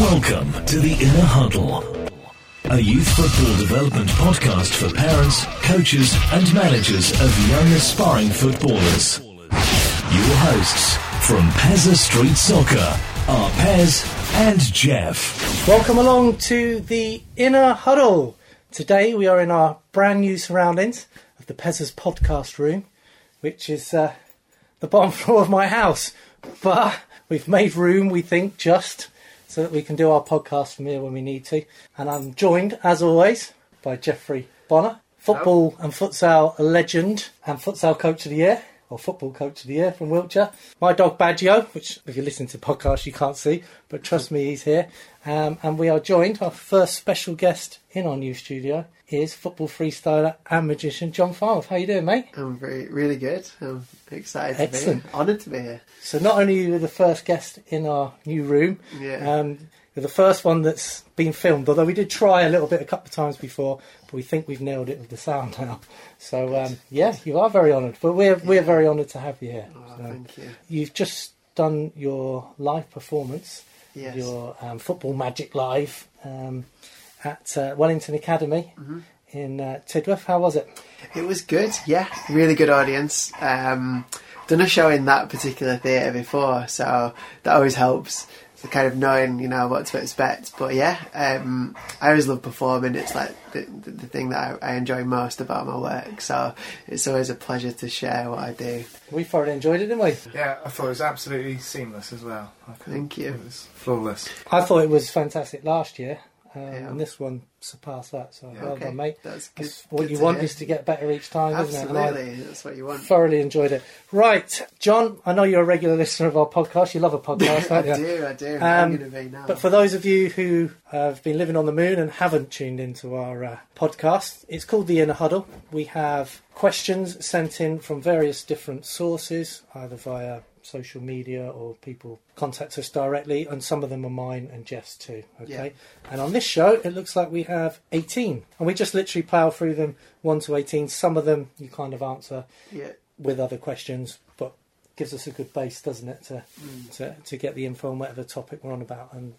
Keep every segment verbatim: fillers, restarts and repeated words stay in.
Welcome to The Inner Huddle, a youth football development podcast for parents, coaches and managers of young aspiring footballers. Your hosts from Peza Street Soccer are Pez and Jeff. Welcome along to The Inner Huddle. Today we are in our brand new surroundings of the Peza's podcast room, which is uh, the bottom floor of my house. But we've made room, we think, just so that we can do our podcast from here when we need to. And I'm joined, as always, by Jeffrey Bonner, football Hello. and futsal legend and futsal coach of the year, or football coach of the year from Wiltshire. My dog Baggio, which if you listen to podcasts you can't see, but trust me, he's here. Um, and we are joined, our first special guest in our new studio is football freestyler and magician John Farnworth. How you doing, mate? I'm very, really good. I'm excited Excellent. to be here. Honoured to be here. So not only are you the first guest in our new room, yeah. um, you're the first one that's been filmed, although we did try a little bit a couple of times before, but we think we've nailed it with the sound now. So, um, yeah, you are very honoured. But we're, yeah. we're very honoured to have you here. Oh, so, thank you. You've just done your live performance, yes. your um, Football Magic Live, um at uh, Wellington Academy mm-hmm. in uh, Tidworth. How was it? It was good, yeah. Really good audience. Um, done a show in that particular theatre before, so that always helps. So kind of knowing, you know, what to expect. But yeah, um, I always love performing. It's like the, the, the thing that I, I enjoy most about my work. So it's always a pleasure to share what I do. We thoroughly enjoyed it, didn't we? Yeah, I thought it was absolutely seamless as well. Thank you. It was flawless. I thought it was fantastic last year. Um, yeah. And this one surpassed that, so yeah, well okay. done, mate. That's good, that's what good you want hear. Is to get better each time, Absolutely. isn't it? Absolutely, that's what you want. Thoroughly enjoyed it. Right, John, I know you're a regular listener of our podcast. You love a podcast, don't you? I do, I do. Um, I'm going to be now. But for those of you who have been living on the moon and haven't tuned into our uh, podcast, it's called The Inner Huddle. We have questions sent in from various different sources, either via social media or people contact us directly, and some of them are mine and Jeff's too, okay? Yeah. And on this show it looks like we have eighteen, and we just literally plough through them one to eighteen. Some of them you kind of answer yeah. with other questions, but gives us a good base, doesn't it, to, mm. to to get the info on whatever topic we're on about. And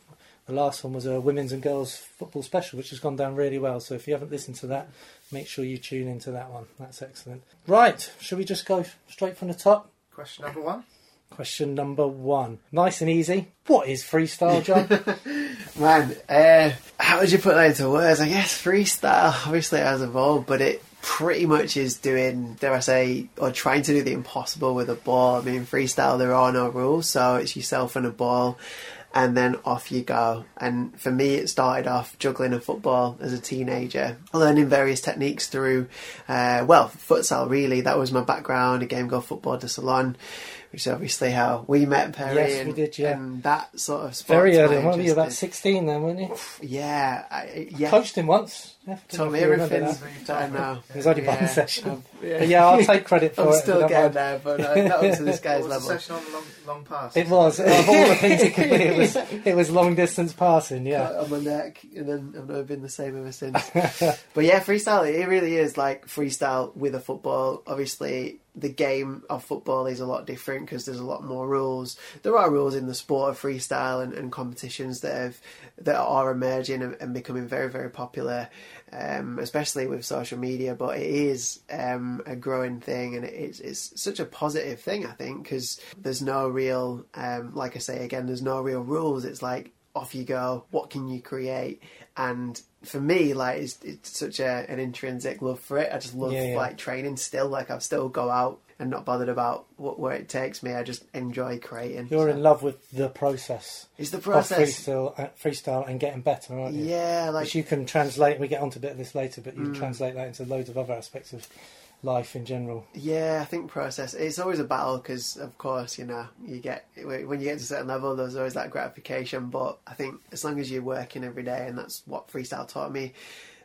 the last one was a women's and girls football special, which has gone down really well, so if you haven't listened to that, make sure you tune into that one. That's excellent. Right, should we just go straight from the top? Question number one. Question number one. Nice and easy. What is freestyle, John? Man, uh, how would you put that into words? I guess freestyle, obviously it has evolved, but it pretty much is doing, dare I say, or trying to do the impossible with a ball. I mean, freestyle, there are no rules, so it's yourself and a ball, and then off you go. And for me, it started off juggling a football as a teenager, learning various techniques through, uh, well, futsal, really. That was my background, a game called Football de Salon, which is obviously how we met, Perry. Yes, and, we did, yeah. And that sort of sport. Very early. What were you, about sixteen then, weren't you? Yeah. I, yeah. I coached him once. Told me everything's time now. It was only yeah. one session. Yeah. But yeah, I'll take credit for I'm it. I'm still getting mind. there, but no, not up to this guy's level. It was a session on the long, long pass. It was. Of all the things it could be, it was, it was long-distance passing, yeah. Cut on my neck, and then I've never been the same ever since. But yeah, freestyle, it really is like freestyle with a football. Obviously, the game of football is a lot different because there's a lot more rules. There are rules in the sport of freestyle and, and competitions that have, that are emerging and, and becoming very, very popular, um, especially with social media. But it is um, a growing thing, and it's, it's such a positive thing, I think, because there's no real, um, like I say again, there's no real rules. It's like, off you go, what can you create? And for me, like, it's, it's such a, an intrinsic love for it. I just love, yeah, yeah. like, training still. Like, I'll still go out and not bothered about what, where it takes me. I just enjoy creating. You're so. in love with the process. It's the process. Freestyle, freestyle and getting better, aren't you? Yeah. like Which you can translate. We get onto a bit of this later, but you mm. translate that into loads of other aspects of life in general. Yeah, I think process, it's always a battle because, of course, you know, you get, when you get to a certain level, there's always that gratification, but I think as long as you're working every day, and that's what freestyle taught me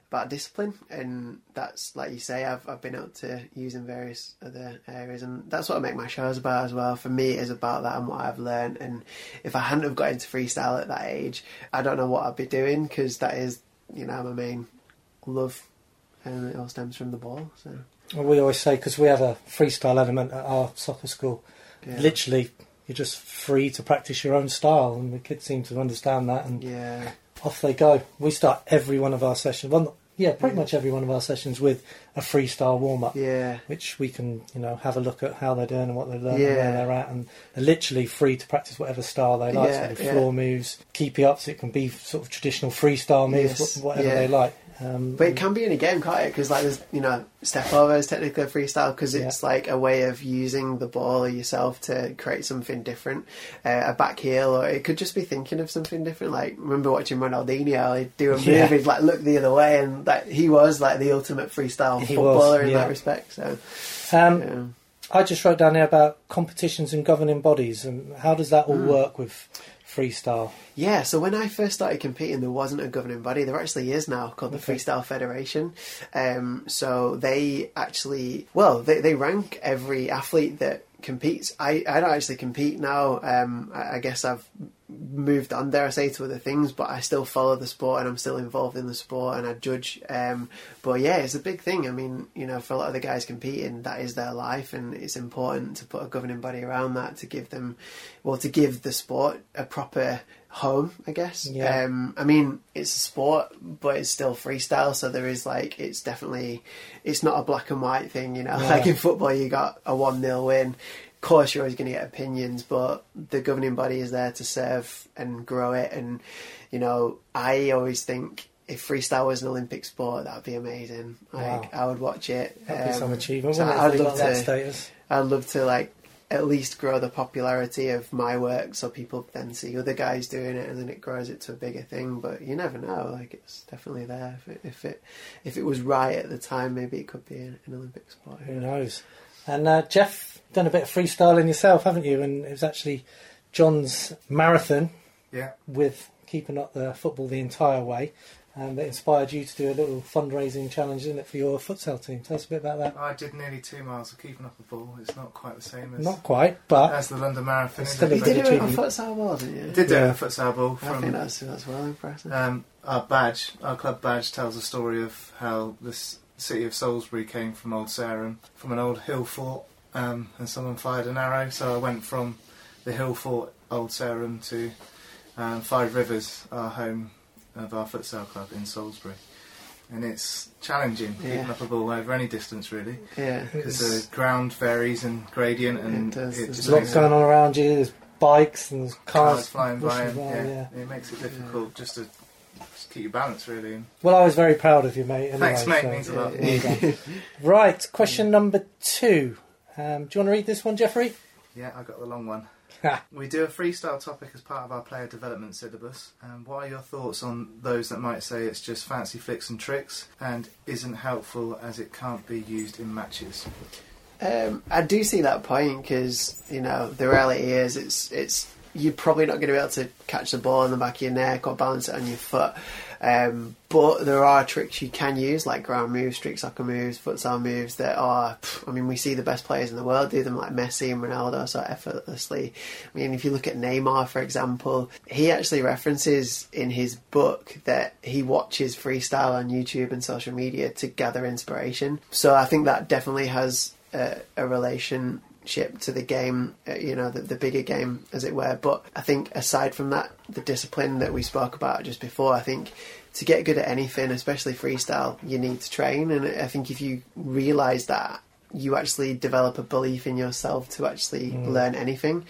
about discipline, and that's, like you say, I've I've been out to use in various other areas, and that's what I make my shows about as well. For me, it is about that and what I've learned, and if I hadn't have got into freestyle at that age, I don't know what I'd be doing, because that is, you know, my main love, and it all stems from the ball, so... Well, we always say, because we have a freestyle element at our soccer school, yeah. literally you're just free to practice your own style, and the kids seem to understand that, and yeah. off they go. We start every one of our sessions, well, yeah, pretty yeah. much every one of our sessions with a freestyle warm-up, yeah. which we can, you know, have a look at how they're doing and what they're learning yeah. and where they're at, and they're literally free to practice whatever style they like, yeah. so the floor yeah. moves, keepy-ups, it can be sort of traditional freestyle moves, yes. whatever yeah. they like. Um, but it can be in a game, can't it? Because, like, there's, you know, step over is technically a freestyle because it's, yeah. like, a way of using the ball or yourself to create something different. Uh, a back heel, or it could just be thinking of something different. Like, remember watching Ronaldinho, he'd do a move, yeah. he'd, like, look the other way, and like, he was, like, the ultimate freestyle he footballer was, yeah. in that respect. So, um, yeah. I just wrote down here about competitions and governing bodies, and how does that all mm. work with... freestyle? Yeah, so when I first started competing, there wasn't a governing body. There actually is now, called the okay. Freestyle Federation. Um, so they actually, well, they, they rank every athlete that competes. I, I don't actually compete now. Um, I, I guess I've moved on, dare I say, to other things, but I still follow the sport and I'm still involved in the sport and I judge. Um, but yeah, it's a big thing. I mean, you know, for a lot of the guys competing, that is their life, and it's important to put a governing body around that to give them, well, to give the sport a proper home, I guess. Yeah. Um, I mean, it's a sport, but it's still freestyle, so there is, like, it's definitely, it's not a black and white thing, you know. Yeah. Like in football, you got a one nil win. Of course, you're always going to get opinions, but the governing body is there to serve and grow it. And, you know, I always think if freestyle was an Olympic sport, that would be amazing. Like, wow. I would watch it. That'd um, be some achievement. So I'd love to, that status. I'd love to, like, at least grow the popularity of my work so people then see other guys doing it, and then it grows it to a bigger thing. But you never know. Like, it's definitely there. If it if it, if it was right at the time, maybe it could be an, an Olympic sport. Who knows? And uh, Jeff... done a bit of freestyling yourself, haven't you? And it was actually John's marathon yeah. with keeping up the football the entire way, and that inspired you to do a little fundraising challenge, didn't it, for your futsal team? Tell us a bit about that. I did nearly two miles of keeping up the ball. It's not quite the same as... Not quite, but... As the London Marathon. Still you did do it on futsal ball, didn't you? I did do yeah. it on futsal ball. From, I think that's, that's well impressive. Um, our badge, our club badge, tells the story of how this city of Salisbury came from Old Sarum, from an old hill fort. Um, and someone fired an arrow, so I went from the hill fort Old Sarum to um, Five Rivers, our home of our futsal club in Salisbury. And it's challenging, yeah. keeping up a ball over any distance, really. Yeah, because the ground varies and gradient, and it does. It there's lots going on around you. There's bikes and there's cars, cars flying by. And, yeah, yeah. yeah, it makes it difficult yeah. just to. Just keep your balance, really. Well, I was very proud of you, mate. Anyway, thanks, mate. So, means a lot. Yeah, yeah. Right, question number two. Um, do you want to read this one, Jeffrey? Yeah, I got the long one. We do a freestyle topic as part of our player development syllabus. Um, what are your thoughts on those that might say it's just fancy flicks and tricks and isn't helpful as it can't be used in matches? Um, I do see that point because, you know, the reality is it's it's you're probably not going to be able to catch the ball in the back of your neck or balance it on your foot. Um, but there are tricks you can use, like ground moves, street soccer moves, futsal moves that are, I mean, we see the best players in the world do them, like Messi and Ronaldo, so effortlessly. I mean, if you look at Neymar, for example, he actually references in his book that he watches freestyle on YouTube and social media to gather inspiration. So I think that definitely has a, a relation ship to the game, you know, the, the bigger game, as it were. But I think aside from that, the discipline that we spoke about just before, I think to get good at anything, especially freestyle, you need to train. And I think if you realise that, you actually develop a belief in yourself to actually mm. learn anything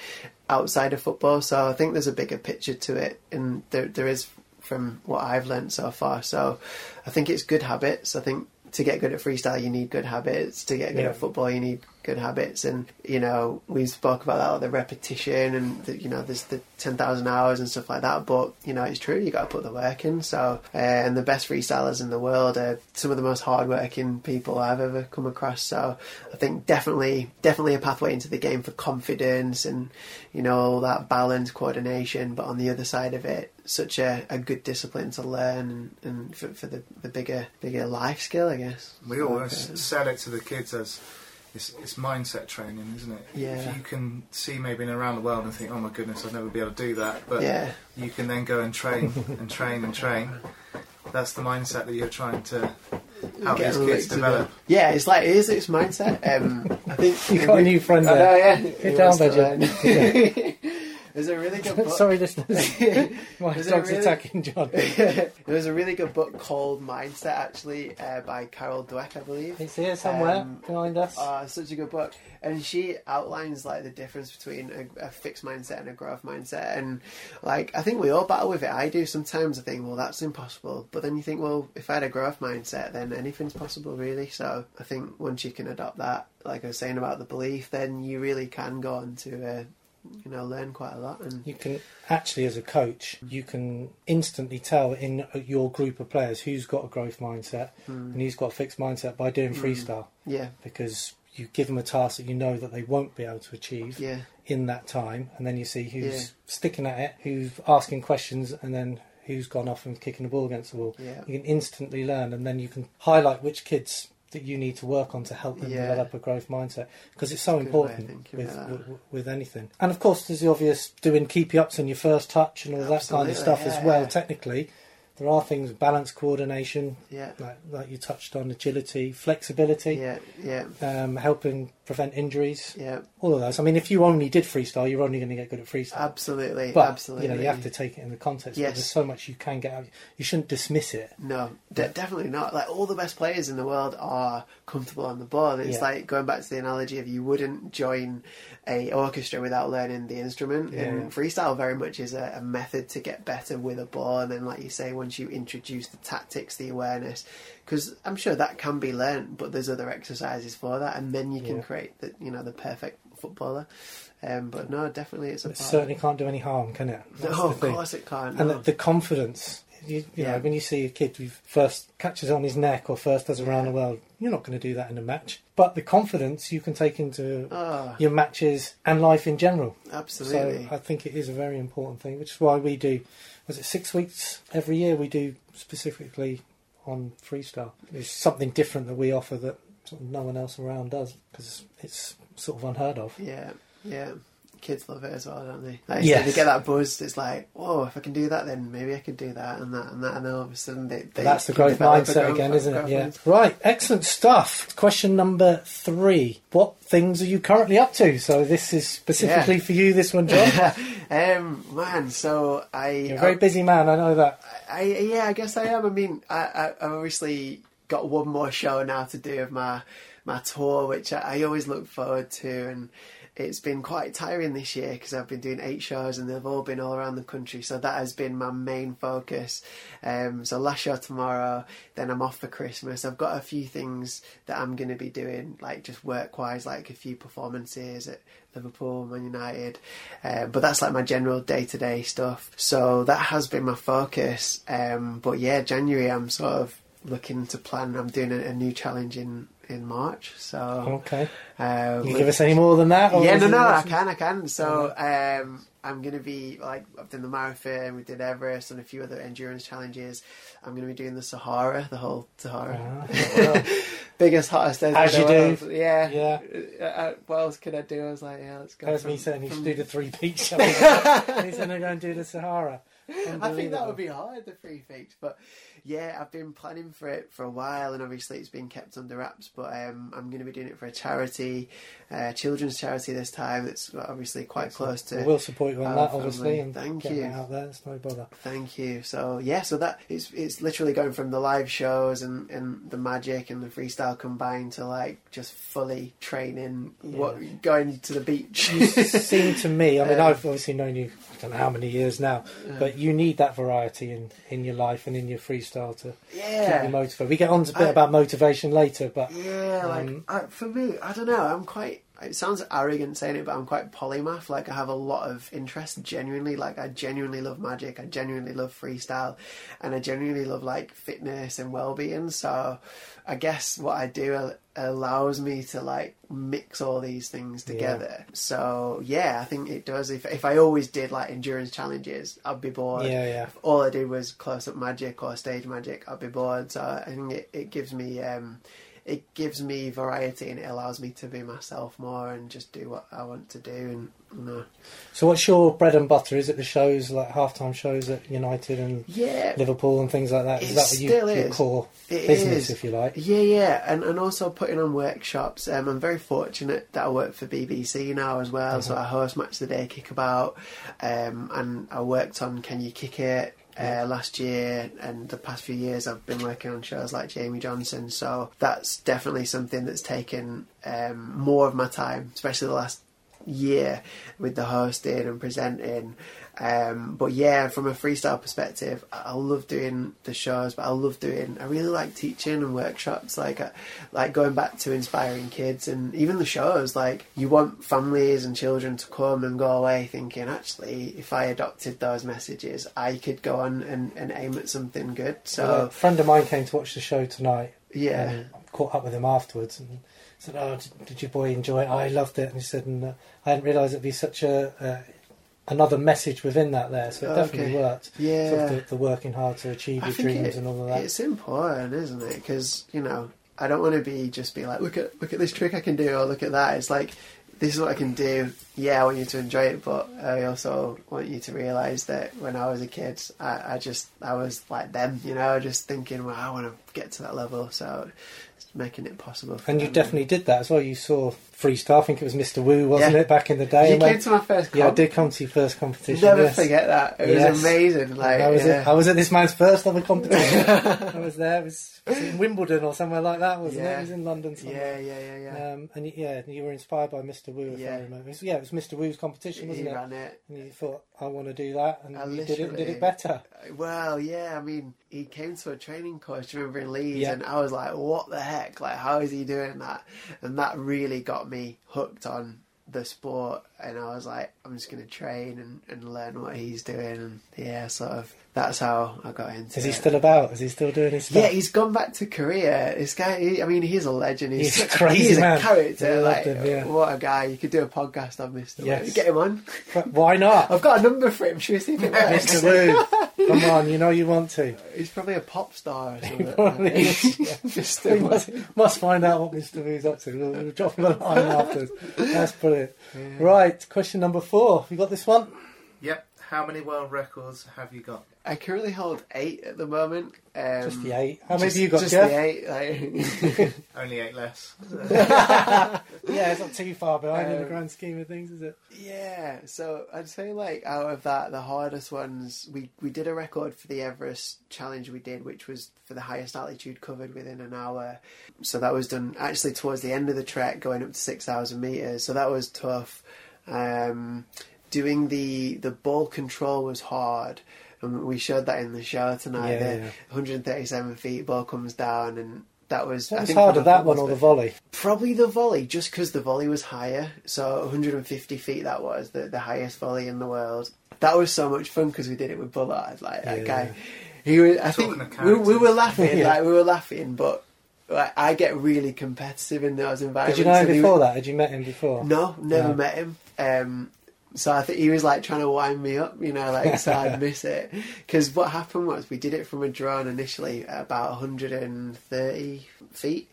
outside of football. So I think there's a bigger picture to it, and there there is from what I've learned so far. So I think it's good habits. I think to get good at freestyle, you need good habits. To get good yeah. at football, you need good habits. And, you know, we spoke about that, like the repetition and, the, you know, there's the ten thousand hours and stuff like that. But, you know, it's true. You got to put the work in. So, uh, and the best freestylers in the world are some of the most hardworking people I've ever come across. So I think definitely, definitely a pathway into the game for confidence and, you know, all that balance, coordination. But on the other side of it, such a, a good discipline to learn and, and for, for the, the bigger bigger life skill, I guess. We always like sell it to the kids as it's, it's mindset training, isn't it? Yeah. If you can see maybe in around the world and think, oh my goodness, I'd never be able to do that, but yeah. you can then go and train and train and train. That's the mindset that you're trying to how these kids develop. Yeah, it's like it is its mindset. Um, I think you got a new friend there. Oh, no, yeah, get down, budget. There's a really good book. Sorry, listeners. My dog's really... attacking John. There's a really good book called Mindset, actually, uh, by Carol Dweck, I believe. It's here somewhere um, behind us. Oh, such a good book. And she outlines like the difference between a, a fixed mindset and a growth mindset. And like, I think we all battle with it. I do sometimes. I think, well, that's impossible. But then you think, well, if I had a growth mindset, then anything's possible, really. So I think once you can adopt that, like I was saying about the belief, then you really can go on to a... Uh, you know, learn quite a lot. And you can actually, as a coach, you can instantly tell in your group of players who's got a growth mindset mm. and who's got a fixed mindset by doing freestyle. Mm. Yeah, because you give them a task that you know that they won't be able to achieve yeah. in that time, and then you see who's yeah. sticking at it, who's asking questions, and then who's gone off and kicking the ball against the wall. Yeah. You can instantly learn, and then you can highlight which kids that you need to work on to help them yeah. develop a growth mindset, because it's so important with, with with anything. And of course there's the obvious doing keepy-ups and your first touch and all Absolutely, that kind of stuff yeah, as well. Yeah. Technically there are things, balance, coordination, yeah. like, like you touched on, agility, flexibility, yeah, yeah. Um, helping prevent injuries, yeah. all of those. I mean, if you only did freestyle, you're only going to get good at freestyle. Absolutely, but, absolutely. You know, you have to take it in the context. Yes. There's so much you can get out. You shouldn't dismiss it. No, de- definitely not. Like, all the best players in the world are comfortable on the ball. It's yeah. like going back to the analogy of you wouldn't join a orchestra without learning the instrument. Yeah. And freestyle very much is a, a method to get better with a ball. And then, like you say, once you introduce the tactics, the awareness, because I'm sure that can be learned, but there's other exercises for that, and then you can yeah. create the, you know, the perfect footballer. Um, but no, definitely it's a it part. Certainly can't do any harm, can it? That's no, of course it can't. And no. the, the confidence, you, you yeah. know, when you see a kid who first catches on his neck or first does around yeah. the world, you're not going to do that in a match. But the confidence you can take into oh. your matches and life in general. Absolutely. So I think it is a very important thing, which is why we do, was it six weeks every year we do specifically on freestyle. There's something different that we offer that sort of no one else around does, because it's sort of unheard of. Yeah, yeah. Kids love it as well, don't they? Like, yes. They get that buzz. It's like, whoa, if I can do that, then maybe I can do that and that and that. And then all of a sudden they... they That's the growth mindset again, isn't it? Yeah. Right, excellent stuff. Question number three. What things are you currently up to? So this is specifically yeah. for you, this one, John. um, man, so I... You're a very I, busy man, I know that. I, I Yeah, I guess I am. I mean, I, I, I've obviously got one more show now to do of my, my tour, which I, I always look forward to, and... It's been quite tiring this year because I've been doing eight shows and they've all been all around the country. So that has been my main focus. Um, so last show tomorrow, then I'm off for Christmas. I've got a few things that I'm going to be doing, like just work-wise, like a few performances at Liverpool, Man United. Uh, but that's like my general day-to-day stuff. So that has been my focus. Um, but yeah, January, I'm sort of looking to plan. I'm doing a, a new challenge in in March, so okay. Uh, can you give us any more than that? Yeah, no, no, I can, I can. So um, I'm going to be like I've done the marathon, we did Everest, and a few other endurance challenges. I'm going to be doing the Sahara, the whole Sahara, oh, well. biggest, hottest desert. As you do, was, yeah, yeah. Uh, what else could I do? I was like, yeah, let's go. There's me saying you should do the three peaks. He's going to go and do the Sahara. I think that would be hard, the free fakes, but yeah, I've been planning for it for a while, and obviously it's been kept under wraps, but um, I'm going to be doing it for a charity, uh, children's charity this time. It's obviously quite Excellent. close to... We'll support you on that, obviously, and Thank get you. Out there, it's no bother. Thank you. So yeah, so that it's, it's literally going from the live shows and, and the magic and the freestyle combined to like just fully training, yeah. what going to the beach. You seem to me, I mean, um, I've obviously known you, I don't know how many years now, um, but you need that variety in, in your life and in your freestyle to yeah. keep you motivated. We get on to a bit I, about motivation later, but yeah, um, like I, for me, I don't know. I'm quite. It sounds arrogant saying it, but I'm quite polymath. Like I have a lot of interests. Genuinely, like I genuinely love magic. I genuinely love freestyle, and I genuinely love like fitness and well-being. So, I guess what I do allows me to like mix all these things together. Yeah. So yeah, I think it does. If if I always did like endurance challenges, I'd be bored. Yeah, yeah. If all I did was close-up magic or stage magic, I'd be bored. So I think it, it gives me. Um, it gives me variety and it allows me to be myself more and just do what I want to do. And you know. So what's your bread and butter? Is it the shows, like halftime shows at United and yeah, Liverpool and things like that? Is that what you, still is. your core it business, is. if you like? Yeah, yeah. And, and also putting on workshops. Um, I'm very fortunate that I work for B B C now as well. Mm-hmm. So I host Match of the Day, Kickabout, um, and I worked on Can You Kick It? Uh, last year, and the past few years I've been working on shows like Jamie Johnson, so that's definitely something that's taken um, more of my time, especially the last year with the hosting and presenting. Um, but yeah, from a freestyle perspective, I love doing the shows, but I love doing I really like teaching and workshops, like I, like going back to inspiring kids, and even the shows, like you want families and children to come and go away thinking, actually, if I adopted those messages, I could go on and, and aim at something good. So well, a friend of mine came to watch the show tonight, yeah, and I caught up with him afterwards and said, oh, did your boy enjoy it? Oh, I loved it. And he said, and uh, I hadn't realised it'd be such a uh, another message within that there, so it definitely okay. worked. Yeah, sort of the, the working hard to achieve I your dreams it, and all of that. It's important, isn't it? Because you know, I don't want to be just be like, look at look at this trick I can do, or look at that. It's like, this is what I can do. Yeah, I want you to enjoy it, but I also want you to realise that when I was a kid, I, I just I was like them, you know, just thinking, well, I want to get to that level. So. Making it possible. And you them. definitely did that as well. You saw freestyle, I think it was Mister Wu, wasn't yeah. it, back in the day? You came to my first competition. Yeah, I did come to your first competition. Never yes. forget that. It yes. was amazing. Like I was, yeah. at, I was at this man's first ever competition. I was there. It was, was it in Wimbledon or somewhere like that, wasn't yeah. it? It was in London somewhere. Yeah, yeah, yeah, yeah. Um, and yeah, you were inspired by Mister Wu, if yeah. I remember. It was, yeah, it was Mister Wu's competition, wasn't he it? He ran it. And you thought, I want to do that. And I you did it and did it better. Well, yeah, I mean, he came to a training course, remember, in Leeds, yeah. and I was like, what the heck? Like, how is he doing that? And that really got me hooked on the sport, and I was like, I'm just going to train and, and learn what he's doing. And yeah, sort of that's how I got into it. Is he it. still about? Is he still doing his stuff? Yeah, he's gone back to Korea. This guy, he, I mean, he's a legend. He's, he's a crazy he's man. He's a character. Like, him, yeah. What a guy. You could do a podcast on Mister Yes. Wu. Get him on. But why not? I've got a number for him. Should we see if it works? Mister Wu, come on, you know you want to. He's probably a pop star or something. He probably like is. Yeah. Mister Wu. Must, must find out what Mister Wu's up to. We'll, we'll drop him a line afterwards. That's brilliant. Yeah. Right, question number four. You got this one? Yep. How many world records have you got? I currently hold eight at the moment. Um, just the eight. How many have you got, just Jeff? Just the eight. Like... Only eight less. So. Yeah, it's not too far behind um, in the grand scheme of things, is it? Yeah. So I'd say, like, out of that, the hardest ones, we, we did a record for the Everest challenge we did, which was for the highest altitude covered within an hour. So that was done actually towards the end of the trek, going up to six thousand metres. So that was tough. Um... Doing the, the ball control was hard. And we showed that in the show tonight. Yeah, the yeah. one hundred thirty-seven feet ball comes down, and that was... What I was think harder, that one or the volley? Probably the volley, just because the volley was higher. So one hundred fifty feet, that was the, the highest volley in the world. That was so much fun because we did it with Bullard. Like, yeah, that guy... He was, I Talking think we, we were laughing, yeah. like, we were laughing, but... Like, I get really competitive in those environments. Did you know him before that? Had you met him before? No, never no. met him. Um... So I think he was like trying to wind me up, you know, like so I'd miss it. Because what happened was we did it from a drone initially at about one hundred thirty feet.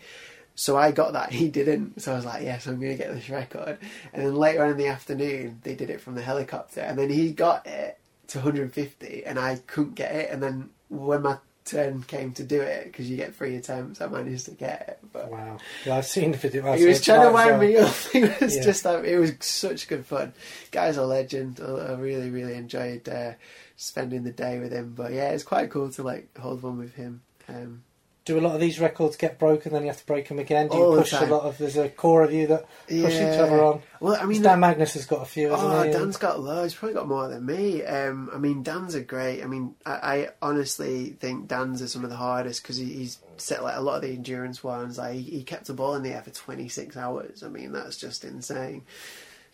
So I got that, he didn't. So I was like, yes, I'm going to get this record. And then later on in the afternoon, they did it from the helicopter. And then he got it to one hundred fifty and I couldn't get it. And then when my turn came to do it, because you get three attempts, I managed to get it. But wow. Yeah, I've seen the video. He was trying to wind me up. It was yeah. just like, it was such good fun. Guy's a legend. I really really enjoyed uh, spending the day with him, but yeah, it's quite cool to like hold one with him. Um, do a lot of these records get broken, then you have to break them again? Do you push a lot of, there's a core of you that push yeah. each other on? Well, I mean, Dan Magnus has got a few, hasn't oh, he? Dan's got loads. He's probably got more than me. Um, I mean, Dan's a great... I mean, I, I honestly think Dan's are some of the hardest because he, he's set like a lot of the endurance ones. Like he, he kept the ball in the air for twenty-six hours. I mean, that's just insane.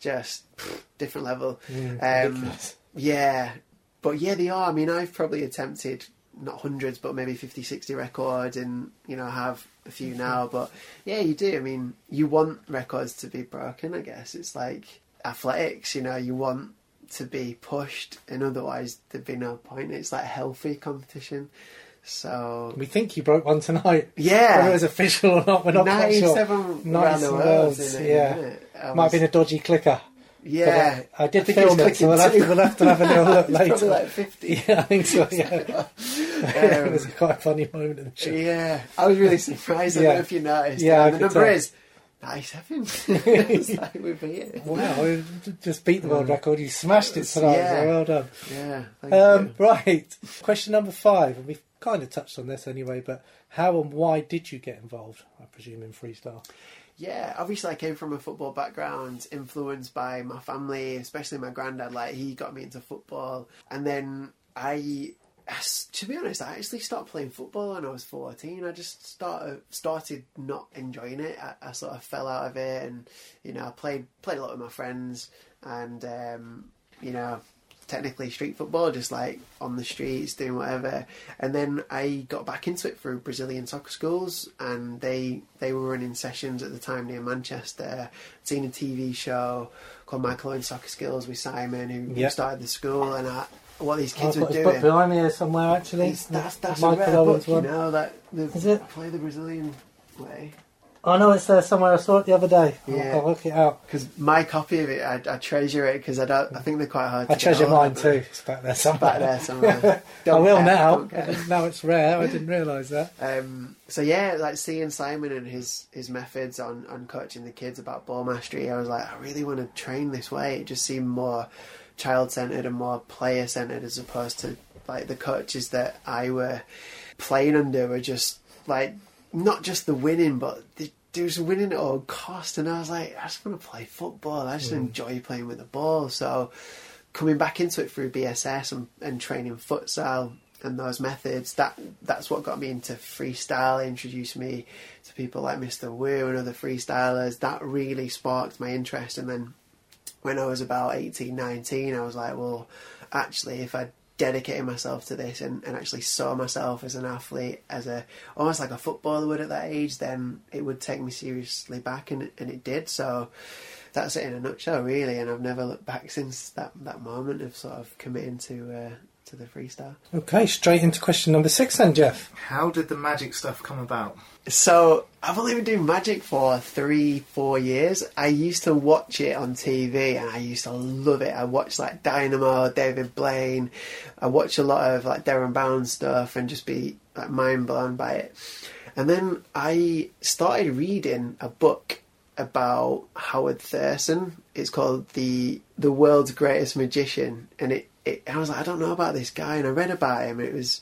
Just pff, different level. Mm, um, yeah. But yeah, they are. I mean, I've probably attempted... not hundreds, but maybe fifty, sixty records, and, you know, have a few now. But, yeah, you do. I mean, you want records to be broken, I guess. It's like athletics, you know, you want to be pushed, and otherwise there'd be no point. It's like healthy competition. So we think he broke one tonight. Yeah, whether it was official or not, we're not quite sure. ninety-seven round the world, yeah. Was... might have been a dodgy clicker. Yeah, I, I did I film it, so we'll have, to, we'll have to have a little look later. Probably like fifty. Yeah, I think so. Yeah, yeah um, it was quite a funny moment in the show. Yeah, I was really surprised. I don't yeah. know if you noticed. Yeah, the number tell. is ninety-seven. It's like we beat it. Wow, we just beat the world record. You smashed it tonight. Yeah. So well done. Yeah. Thank um, you. Right. Question number five, and we've kind of touched on this anyway. But how and why did you get involved? I presume in freestyle. Yeah, obviously I came from a football background, influenced by my family, especially my granddad. Like, he got me into football. And then I, to be honest, I actually stopped playing football when I was fourteen. I just started started not enjoying it. I, I sort of fell out of it, and, you know, I played, played a lot with my friends. And, um, you know, technically street football, just like on the streets, doing whatever. And then I got back into it through Brazilian soccer schools, and they they were running sessions at the time near Manchester. I'd seen a T V show called Michael Owen's Soccer Skills with Simon, who yep. started the school, and I, what these kids were doing. Book behind me somewhere, actually. It's, that's that's Michael a rare Owen's book, one. You know, that the, is it? Play the Brazilian way. I know it's there somewhere. I saw it the other day. Yeah. I'll, I'll look it out. Because my copy of it, I, I treasure it, because I don't. I think they're quite hard to I treasure mine too. It's back there somewhere. It's back there somewhere. I will now. Now it's rare. I didn't realise that. Um, so yeah, like seeing Simon and his, his methods on, on coaching the kids about ball mastery, I was like, I really want to train this way. It just seemed more child-centred and more player-centred, as opposed to like the coaches that I were playing under were just like... not just the winning, but there was winning at all cost. And I was like, I just want to play football. I just mm. enjoy playing with the ball. So coming back into it through B S S and, and training futsal and those methods, that that's what got me into freestyle, introduced me to people like Mister Wu and other freestylers. That really sparked my interest. And then when I was about eighteen, nineteen, I was like, well, actually, if I dedicating myself to this and, and actually saw myself as an athlete, as a almost like a footballer would at that age, then it would take me seriously back, and, and it did. So that's it in a nutshell, really, and I've never looked back since that that moment of sort of committing to uh, to the freestyle. Okay, straight into question number six then, Jeff. How did the magic stuff come about? So I've only been doing magic for three, four years. I used to watch it on T V, and I used to love it. I watched like Dynamo, David Blaine. I watched a lot of like Derren Brown stuff, and just be like mind blown by it. And then I started reading a book about Howard Thurston. It's called the the World's Greatest Magician, and it, it. I was like, I don't know about this guy, and I read about him. It was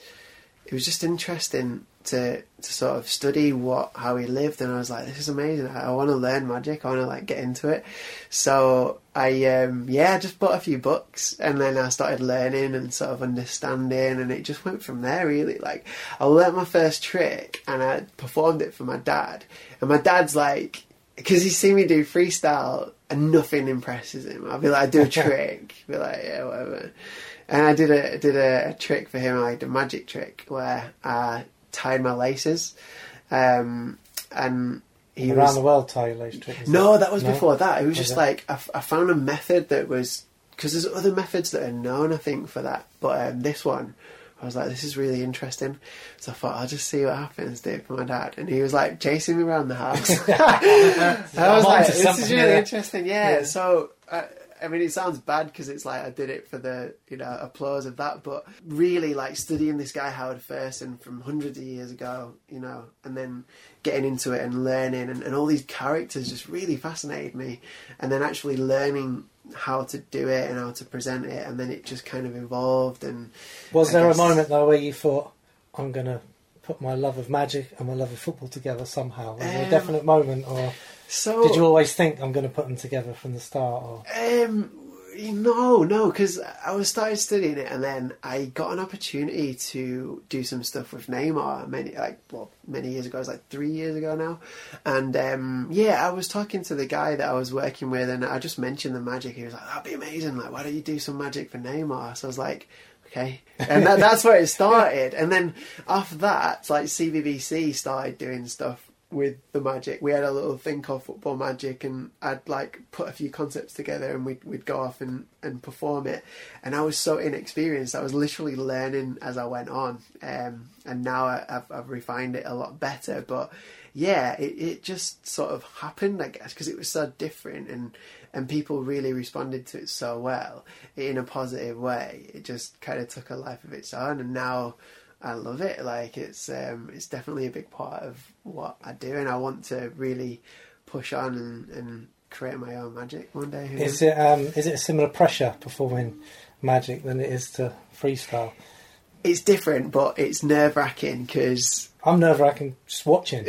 it was just interesting. To, to sort of study what how he lived, and I was like, this is amazing. I, I want to learn magic. I want to like get into it. So I um yeah just bought a few books, and then I started learning and sort of understanding, and it just went from there, really. Like, I learnt my first trick, and I performed it for my dad, and my dad's like, because he's seen me do freestyle and nothing impresses him. I'll be like, I do a trick. He'll be like, yeah, whatever. And I did a did a, a trick for him. I did a magic trick where I tied my laces, um, and he around was, the world tie your lace trick. No, that was no? before that. It was, was just it? like I, f- I found a method that was, because there's other methods that are known, I think, for that, but um, this one, I was like, this is really interesting. So I thought, I'll just see what happens, do it for my dad. And he was like chasing me around the house. I was like, this is really interesting. Yeah, yeah. So uh, I mean, it sounds bad because it's like I did it for the, you know, applause of that, but really like studying this guy Howard Thurston from hundreds of years ago, you know, and then getting into it and learning and, and all these characters just really fascinated me, and then actually learning how to do it and how to present it, and then it just kind of evolved. And was I there guess... a moment though where you thought, I'm going to put my love of magic and my love of football together somehow? Was um... there a definite moment, or... So, did you always think, I'm going to put them together from the start? Or? Um, no, no, because I was started studying it, and then I got an opportunity to do some stuff with Neymar many, like, well, many years ago. It was like three years ago now. And um, yeah, I was talking to the guy that I was working with, and I just mentioned the magic. He was like, that'd be amazing. Like, why don't you do some magic for Neymar? So I was like, okay. And that, that's where it started. And then after that, like, C B B C started doing stuff with the Magic. We had a little thing called Football Magic, and I'd like put a few concepts together, and we'd, we'd go off and, and perform it. And I was so inexperienced. I was literally learning as I went on. Um, and now I, I've, I've refined it a lot better. But yeah, it, it just sort of happened, I guess, because it was so different, and, and people really responded to it so well in a positive way. It just kind of took a life of its own. And now I love it. Like, it's um, it's definitely a big part of what I do, and I want to really push on and, and create my own magic one day. Is it um, is it a similar pressure performing magic than it is to freestyle? It's different, but it's nerve wracking because I'm nerve wracking just watching. not,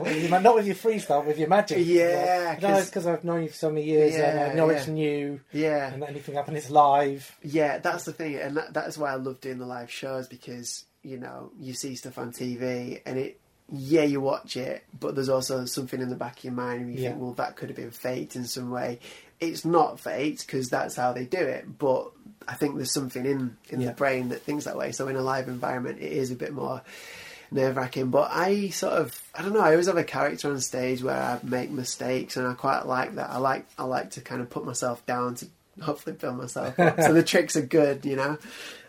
with your, not with your freestyle, with your magic. Yeah, you know? No, it's because I've known you for so many years, yeah, and I know yeah. it's new. Yeah, and anything happen, it's live. Yeah, that's the thing, and that, that is why I love doing the live shows, because you know you see stuff on T V, and it yeah you watch it, but there's also something in the back of your mind, and you yeah. think, well, that could have been faked in some way. It's not fate, because that's how they do it, but I think there's something in, in yeah. the brain that thinks that way. So in a live environment, it is a bit more nerve-wracking. But I sort of, I don't know, I always have a character on stage where I make mistakes, and I quite like that. I like I like to kind of put myself down to hopefully build myself up. So the tricks are good, you know.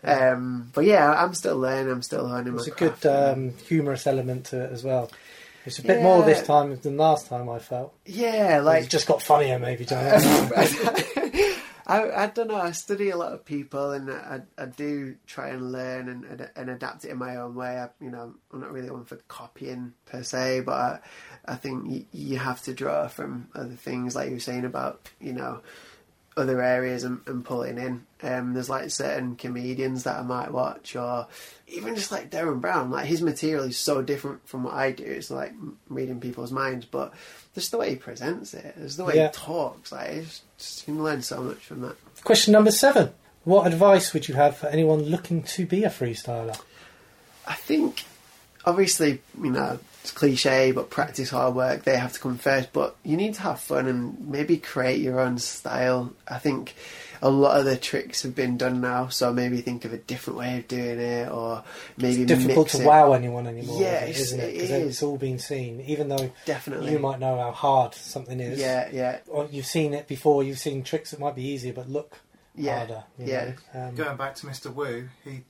Yeah. Um, but yeah, I'm still learning, I'm still honing my craft. It's a good um, humorous element to it as well. It's a bit yeah. more this time than last time, I felt. Yeah, like... It's just got funnier, maybe, don't I, I don't know. I study a lot of people, and I, I do try and learn and, and, and adapt it in my own way. I, you know, I'm not really one for copying, per se, but I, I think you, you have to draw from other things, like you were saying about, you know, other areas and, and pulling in. Um, there's like certain comedians that I might watch, or even just like Derren Brown. Like, his material is so different from what I do. It's like reading people's minds, but just the way he presents it, just the way yeah. he talks, like, it's just, you can learn so much from that. Question number seven: what advice would you have for anyone looking to be a freestyler? I think, obviously, you know, it's cliche, but practice, hard work, they have to come first. But you need to have fun and maybe create your own style. I think a lot of the tricks have been done now, so maybe think of a different way of doing it, or maybe it's difficult mix to it. Wow anyone anymore. Yeah, it, isn't it? Because it is. It's all been seen, even though definitely you might know how hard something is. Yeah, yeah. Or you've seen it before. You've seen tricks that might be easier but look yeah. harder. You yeah. know? Um, Going back to Mister Wu, he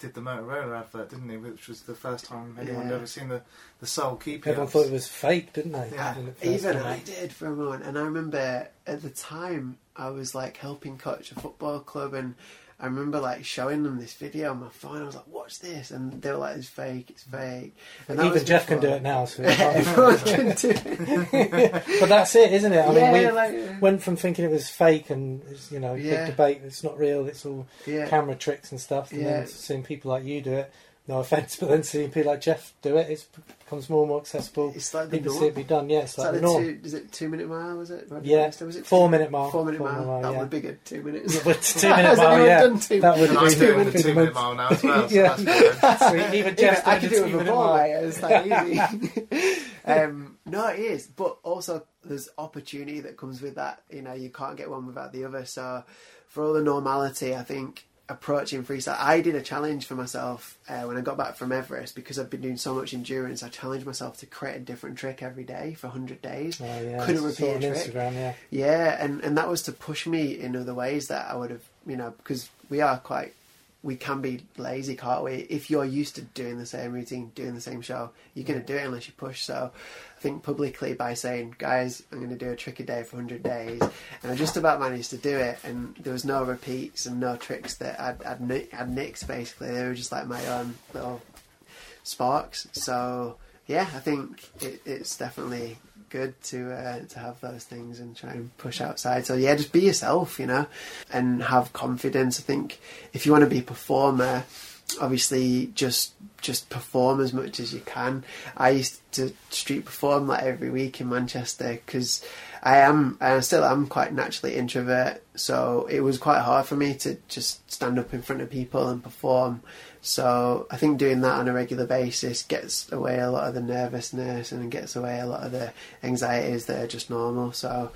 did the Motorola advert, didn't he? Which was the first time anyone yeah. had ever seen the, the sole keeper. Everyone thought it was fake, didn't they? Yeah. Even time. I did for a moment. And I remember at the time I was like helping coach a football club, and I remember like showing them this video on my phone. I was like, watch this. And they were like, it's fake, it's fake. And that even Jeff before. Can do it now. So everyone can do it. But that's it, isn't it? I yeah, mean, we like, went from thinking it was fake and, you know, yeah. big debate, it's not real, it's all yeah. camera tricks and stuff. And yeah. then seeing people like you do it, no offence, but then seeing people like Jeff do it, it becomes more and more accessible. It's like people see it be done, yeah. It's like, like the norm. Two, is it two minute mile? Was it? Yeah, was it four minute mile. Four minute four mile. mile. That yeah. would be good. Two minutes. two minute mile. Yeah, two that would be doing the two minute mile now as well. So yeah, so even Jeff, I could do it with a ball. It's that easy. um, no, it is, but also there's opportunity that comes with that. You know, you can't get one without the other. So for all the normality, I think approaching freestyle, I did a challenge for myself uh, when I got back from Everest, because I've been doing so much endurance. I challenged myself to create a different trick every day for one hundred days. Oh, yeah. Couldn't repeat a trick. Instagram, yeah, yeah and, and that was to push me in other ways that I would have, you know, because we are quite we can be lazy, can't we? If you're used to doing the same routine, doing the same show, you're going to do it unless you push. So I think publicly by saying, guys, I'm going to do a trick a day for one hundred days, and I just about managed to do it, and there was no repeats and no tricks that I'd, I'd, I'd nixed, basically. They were just like my own little sparks. So yeah, I think it, it's definitely good to uh, to have those things and try and push outside. So yeah, just be yourself, you know, and have confidence. I think if you want to be a performer, obviously just just perform as much as you can. I used to street perform like every week in Manchester, because I am and I still am quite naturally introvert, so it was quite hard for me to just stand up in front of people and perform. So I think doing that on a regular basis gets away a lot of the nervousness and gets away a lot of the anxieties that are just normal. So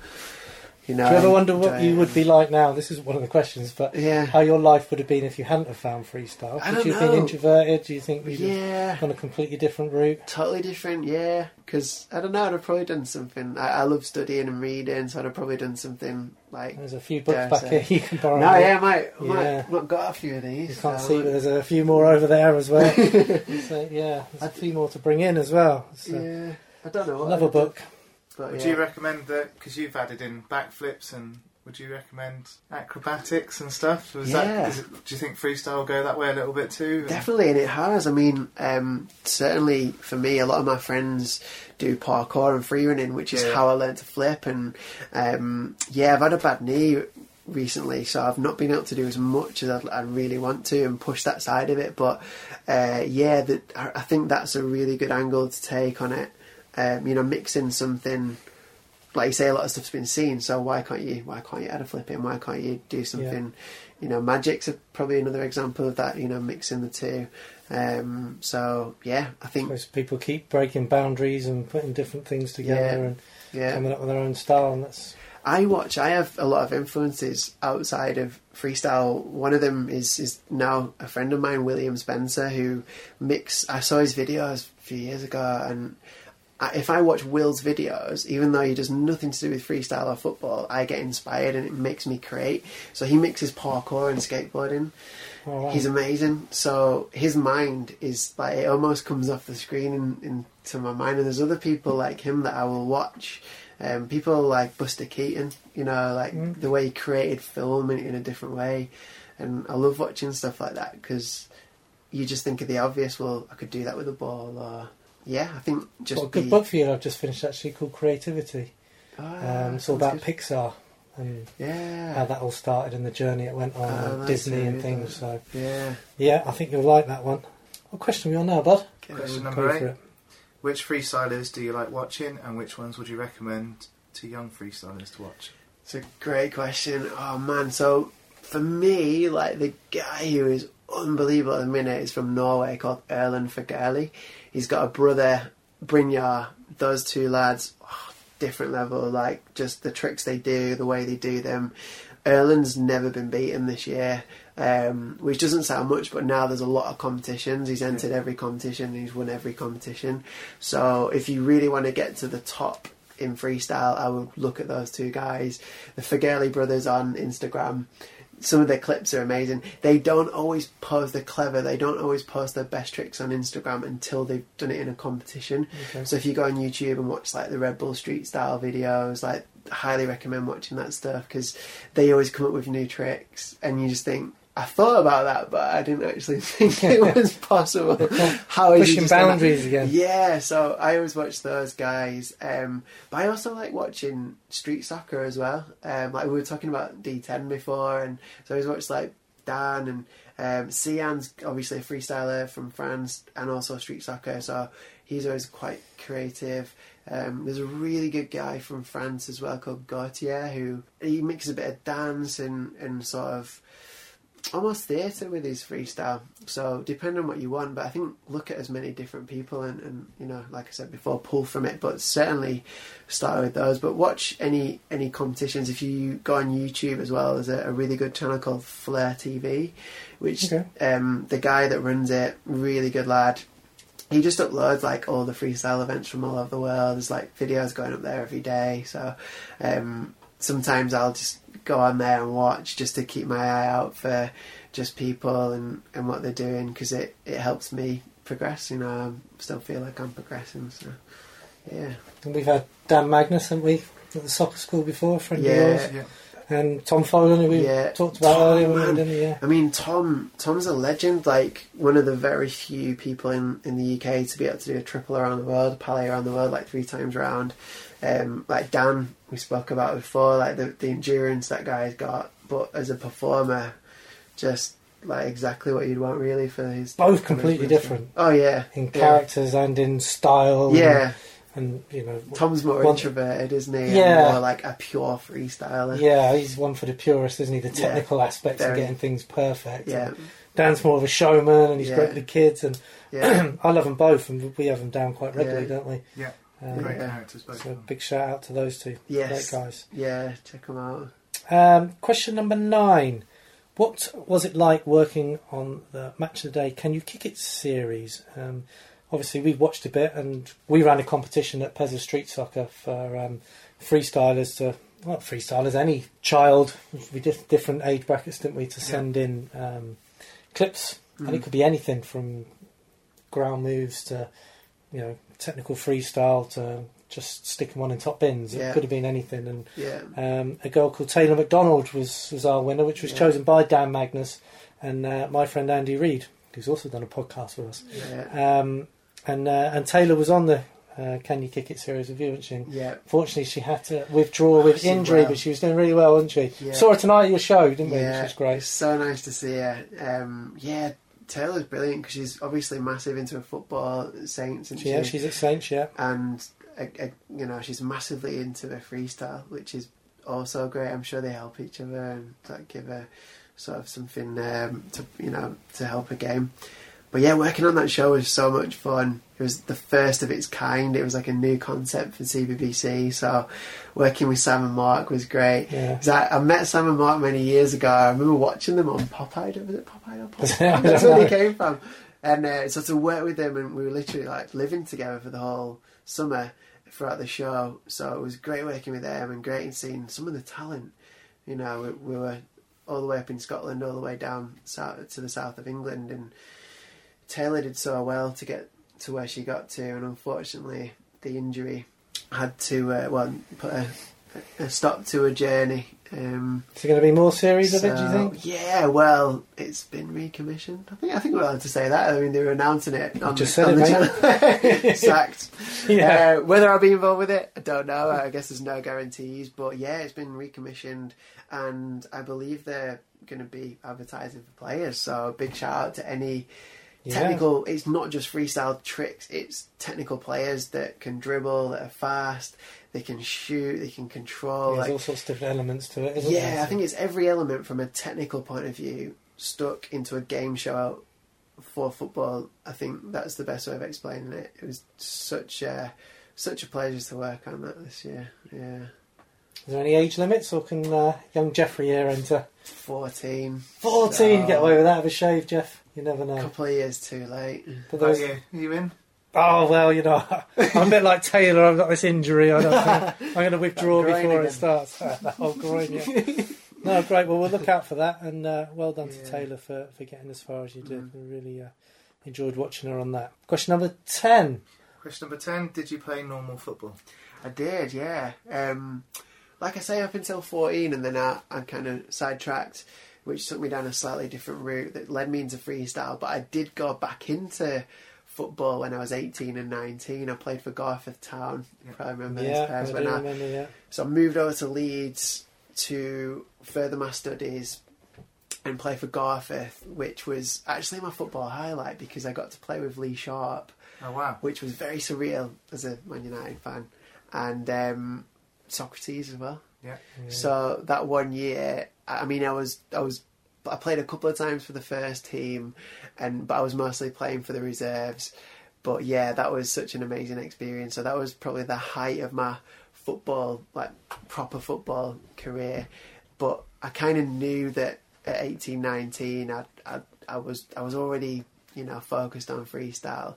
You know, do you ever wonder what uh, you would be like now? This is one of the questions, but yeah. how your life would have been if you hadn't have found freestyle? I would you have know. been introverted? Do you think you'd yeah. have gone a completely different route? Totally different, yeah. Because, I don't know, I'd have probably done something. I, I love studying and reading, so I'd have probably done something like... There's a few books back say. here you can borrow. No, them. yeah, I might, I might yeah. not got a few of these. You so can't see, but there's a few more over there as well. so, yeah, there's I'd, a few more to bring in as well. So. Yeah, I don't know. What another book. But would yeah. you recommend that, because you've added in backflips, and would you recommend acrobatics and stuff? Was yeah. that, is it, do you think freestyle will go that way a little bit too? Definitely, and it has. I mean, um, certainly for me, a lot of my friends do parkour and freerunning, which is yeah. how I learned to flip. And um, yeah, I've had a bad knee recently, so I've not been able to do as much as I'd, I really want to and push that side of it. But uh, yeah, the, I think that's a really good angle to take on it. Um, you know, mixing something, like you say, a lot of stuff's been seen. So why can't you? Why can't you add a flip in? Why can't you do something? Yeah. You know, magic's probably another example of that. You know, mixing the two. Um, so yeah, I think most people keep breaking boundaries and putting different things together yeah, and yeah. coming up with their own style. And that's. I watch. I have a lot of influences outside of freestyle. One of them is is now a friend of mine, William Spencer, who mix. I saw his videos a few years ago and. If I watch Will's videos, even though he does nothing to do with freestyle or football, I get inspired and it makes me create. So he mixes parkour and skateboarding. Oh, wow. He's amazing. So his mind is like, it almost comes off the screen in, in, to my mind. And there's other people like him that I will watch. Um, people like Buster Keaton, you know, like mm. the way he created film in, in a different way. And I love watching stuff like that because you just think of the obvious. Well, I could do that with a ball or... Yeah, I think just well, a good be... book for you I've just finished actually called Creativity. Oh, um, it's all about good. Pixar and yeah. how that all started and the journey it went on, oh, and Disney and things. So yeah, yeah, I think you'll like that one. What question are we on now, bud? Okay, question number eight: which freestylers do you like watching, and which ones would you recommend to young freestylers to watch? It's a great question. Oh man, so for me, like the guy who is unbelievable at the minute is from Norway called Erlend Fagerli. He's got a brother, Brynjar. Those two lads, oh, different level, like just the tricks they do, the way they do them. Erlen's never been beaten this year, um, which doesn't sound much, but now there's a lot of competitions. He's entered every competition, he's won every competition. So if you really want to get to the top in freestyle, I would look at those two guys. The Fagerli brothers on Instagram. Some of their clips are amazing. They don't always post, they're clever, they don't always post their best tricks on Instagram until they've done it in a competition. Okay. So if you go on YouTube and watch like the Red Bull Street style videos, like highly recommend watching that stuff because they always come up with new tricks and you just think, I thought about that, but I didn't actually think it was possible. How is pushing boundaries again. Yeah, so I always watch those guys. Um, but I also like watching street soccer as well. Um, like we were talking about D ten before, and so I always watch like Dan and um, Sian's obviously a freestyler from France and also street soccer, so he's always quite creative. Um, there's a really good guy from France as well called Gautier who he mixes a bit of dance and, and sort of almost theatre with his freestyle, so depending on what you want, but I think look at as many different people and, and you know, like I said before, pull from it, but certainly start with those. But watch any any competitions. If you go on YouTube as well, there's a, a really good channel called Flair T V, which okay. um, the guy that runs it, really good lad, he just uploads like all the freestyle events from all over the world. There's like videos going up there every day, so um, sometimes I'll just go on there and watch just to keep my eye out for just people and, and what they're doing, because it, it helps me progress. You know, I still feel like I'm progressing, so yeah. And we've had Dan Magnus, haven't we, at the soccer school before, friend yeah. of yours. Yeah. And Tom Foyle, we yeah. talked about Tom, earlier. Man. Didn't we? Yeah. I mean, Tom Tom's a legend, like one of the very few people in, in the U K to be able to do a triple around the world, a pallet around the world, like three times round. Um, like Dan, we spoke about before, like the, the endurance that guy's got, but as a performer, just like exactly what you'd want really for his. Both completely different. Oh yeah, in characters yeah. and in style. Yeah, and, and you know, Tom's more one, introverted, isn't he? Yeah, and more like a pure freestyler. Yeah, he's one for the purist, isn't he? The technical yeah. aspects Very. of getting things perfect. Yeah, and Dan's more of a showman, and he's yeah. great with the kids, and yeah. I love them both, and we have them down quite regularly, yeah. don't we? Yeah. Um, Great characters, both. So big shout out to those two. Yes. Great guys. Yeah, check them out. Um, question number nine. What was it like working on the Match of the Day Can You Kick It series? Um, obviously, we've watched a bit, and we ran a competition at Peza Street Soccer for um, freestylers to, well, freestylers, any child, we did different age brackets, didn't we, to send yeah. in um, clips. Mm. And it could be anything from ground moves to, you know, technical freestyle to just stick them on in top bins. Yeah. It could have been anything. And yeah. um, a girl called Taylor McDonald was, was our winner, which was yeah. chosen by Dan Magnus and uh, my friend Andy Reid, who's also done a podcast with us. Yeah. Um, and uh, and Taylor was on the uh, Can You Kick It series with you, wasn't she? Yeah. Fortunately, she had to withdraw with injury, well. but she was doing really well, wasn't she? Yeah. Saw her tonight at your show, didn't we? Yeah. Which was great. It was so nice to see her. Um, yeah. Taylor's brilliant because she's obviously massive into football at Saints, isn't she? Yeah, she's at Saints, yeah. And, a, a, you know, she's massively into her freestyle, which is also great. I'm sure they help each other and like, give her sort of something, um, to you know, to help her game. But yeah, working on that show was so much fun. It was the first of its kind. It was like a new concept for C B B C. So working with Simon Mark was great. Yeah. I, I met Simon Mark many years ago. I remember watching them on Popeye. Was it Popeye or Popeye? That's where they came from. And uh, so to work with them, and we were literally like living together for the whole summer throughout the show. So it was great working with them and great seeing some of the talent. You know, we, we were all the way up in Scotland, all the way down south, to the south of England, and Taylor did so well to get to where she got to, and unfortunately the injury had to uh, well put a, a stop to her journey. Um, Is there going to be more series so, of it, do you think? Yeah, well, it's been recommissioned. I think I think we're allowed to say that. I mean, they were announcing it on, just said on it, the channel. Sacked. Yeah. Uh, whether I'll be involved with it, I don't know. I guess there's no guarantees, but yeah, it's been recommissioned, and I believe they're going to be advertising for players. So big shout out to any. Technical, yeah. It's not just freestyle tricks, it's technical players that can dribble, that are fast, they can shoot, they can control. Yeah, there's like, all sorts of different elements to it, isn't yeah, there? Yeah, I think it's every element from a technical point of view stuck into a game show for football. I think that's the best way of explaining it. It was such a, such a pleasure to work on that this year, yeah. Is there any age limits, or can uh, young Jeffrey here enter? fourteen. fourteen! So, get away with that, have a shave, Jeff. You never know. A couple of years too late. But those... Are you? Are you in? Oh, well, you know, I'm a bit like Taylor. I've got this injury. I don't think I'm going to withdraw before again. It starts. That whole groin, yeah. No, great. Well, we'll look out for that. And uh, well done yeah. to Taylor for, for getting as far as you did. Mm. I really uh, enjoyed watching her on that. Question number ten. Question number ten. Did you play normal football? I did, yeah. Um, like I say, up until fourteen, and then I, I kind of sidetracked, which took me down a slightly different route that led me into freestyle. But I did go back into football when I was eighteen and nineteen. I played for Garforth Town. You probably remember yeah, these pairs. I do remember, I, yeah. So I moved over to Leeds to further my studies and play for Garforth, which was actually my football highlight because I got to play with Lee Sharp. Oh, wow. Which was very surreal as a Man United fan. And um, Socrates as well. Yeah. yeah. So that one year... I mean, I was, I was, I played a couple of times for the first team, and but I was mostly playing for the reserves. But yeah, that was such an amazing experience. So that was probably the height of my football, like proper football career. But I kind of knew that at eighteen, nineteen, I, I, I was, I was already, you know, focused on freestyle.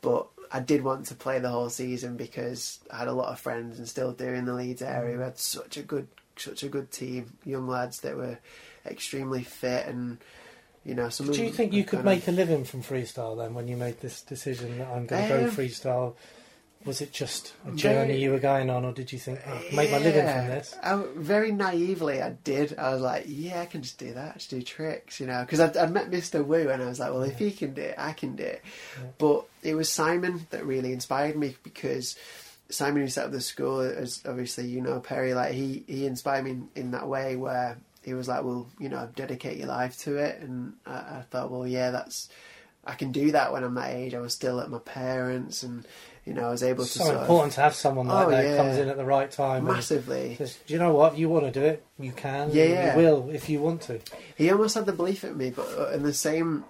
But I did want to play the whole season because I had a lot of friends and still do in the Leeds area. We had such a good. such a good team, young lads that were extremely fit, and you know some. Do you think you could make of... a living from freestyle then when you made this decision that I'm going to um, go freestyle? Was it just a journey very, you were going on, or did you think oh, make yeah, my living from this? I, very naively I did. I was like, yeah, I can just do that, just do tricks, you know, because I'd, I'd met Mister Wu and I was like, well, yeah. if he can do it, I can do it. Yeah. But it was Simon that really inspired me, because Simon, who set up the school, as obviously you know Perry, like he, he inspired me in, in that way where he was like, well, you know, dedicate your life to it. And I, I thought, well, yeah, that's I can do that when I'm that age. I was still at my parents, and you know I was able it's to. So sort important of, to have someone like oh, that yeah. comes in at the right time. Massively. Says, do you know what you want to do it? You can. Yeah, yeah. You will if you want to. He almost had the belief in me, but in the same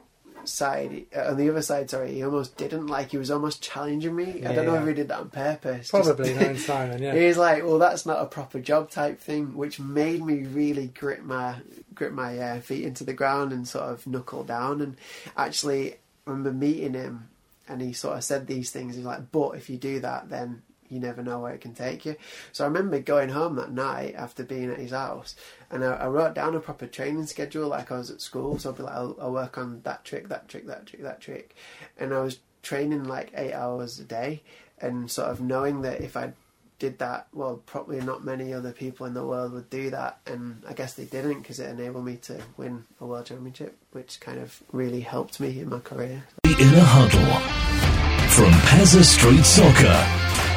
side, on the other side, sorry, he almost didn't, like, he was almost challenging me. Yeah, I don't know yeah. if he did that on purpose. Probably, knowing Simon, yeah. He was like, well, that's not a proper job type thing, which made me really grip my grip my uh, feet into the ground and sort of knuckle down. And actually, I remember meeting him, and he sort of said these things. He's like, but if you do that, then you never know where it can take you. So I remember going home that night after being at his house, and I, I wrote down a proper training schedule like I was at school. So I'd be like, I'll, I'll work on that trick, that trick, that trick, that trick. And I was training like eight hours a day, and sort of knowing that if I did that, well, probably not many other people in the world would do that. And I guess they didn't, because it enabled me to win a world championship, which kind of really helped me in my career. The Inner Huddle from Peza Street Soccer.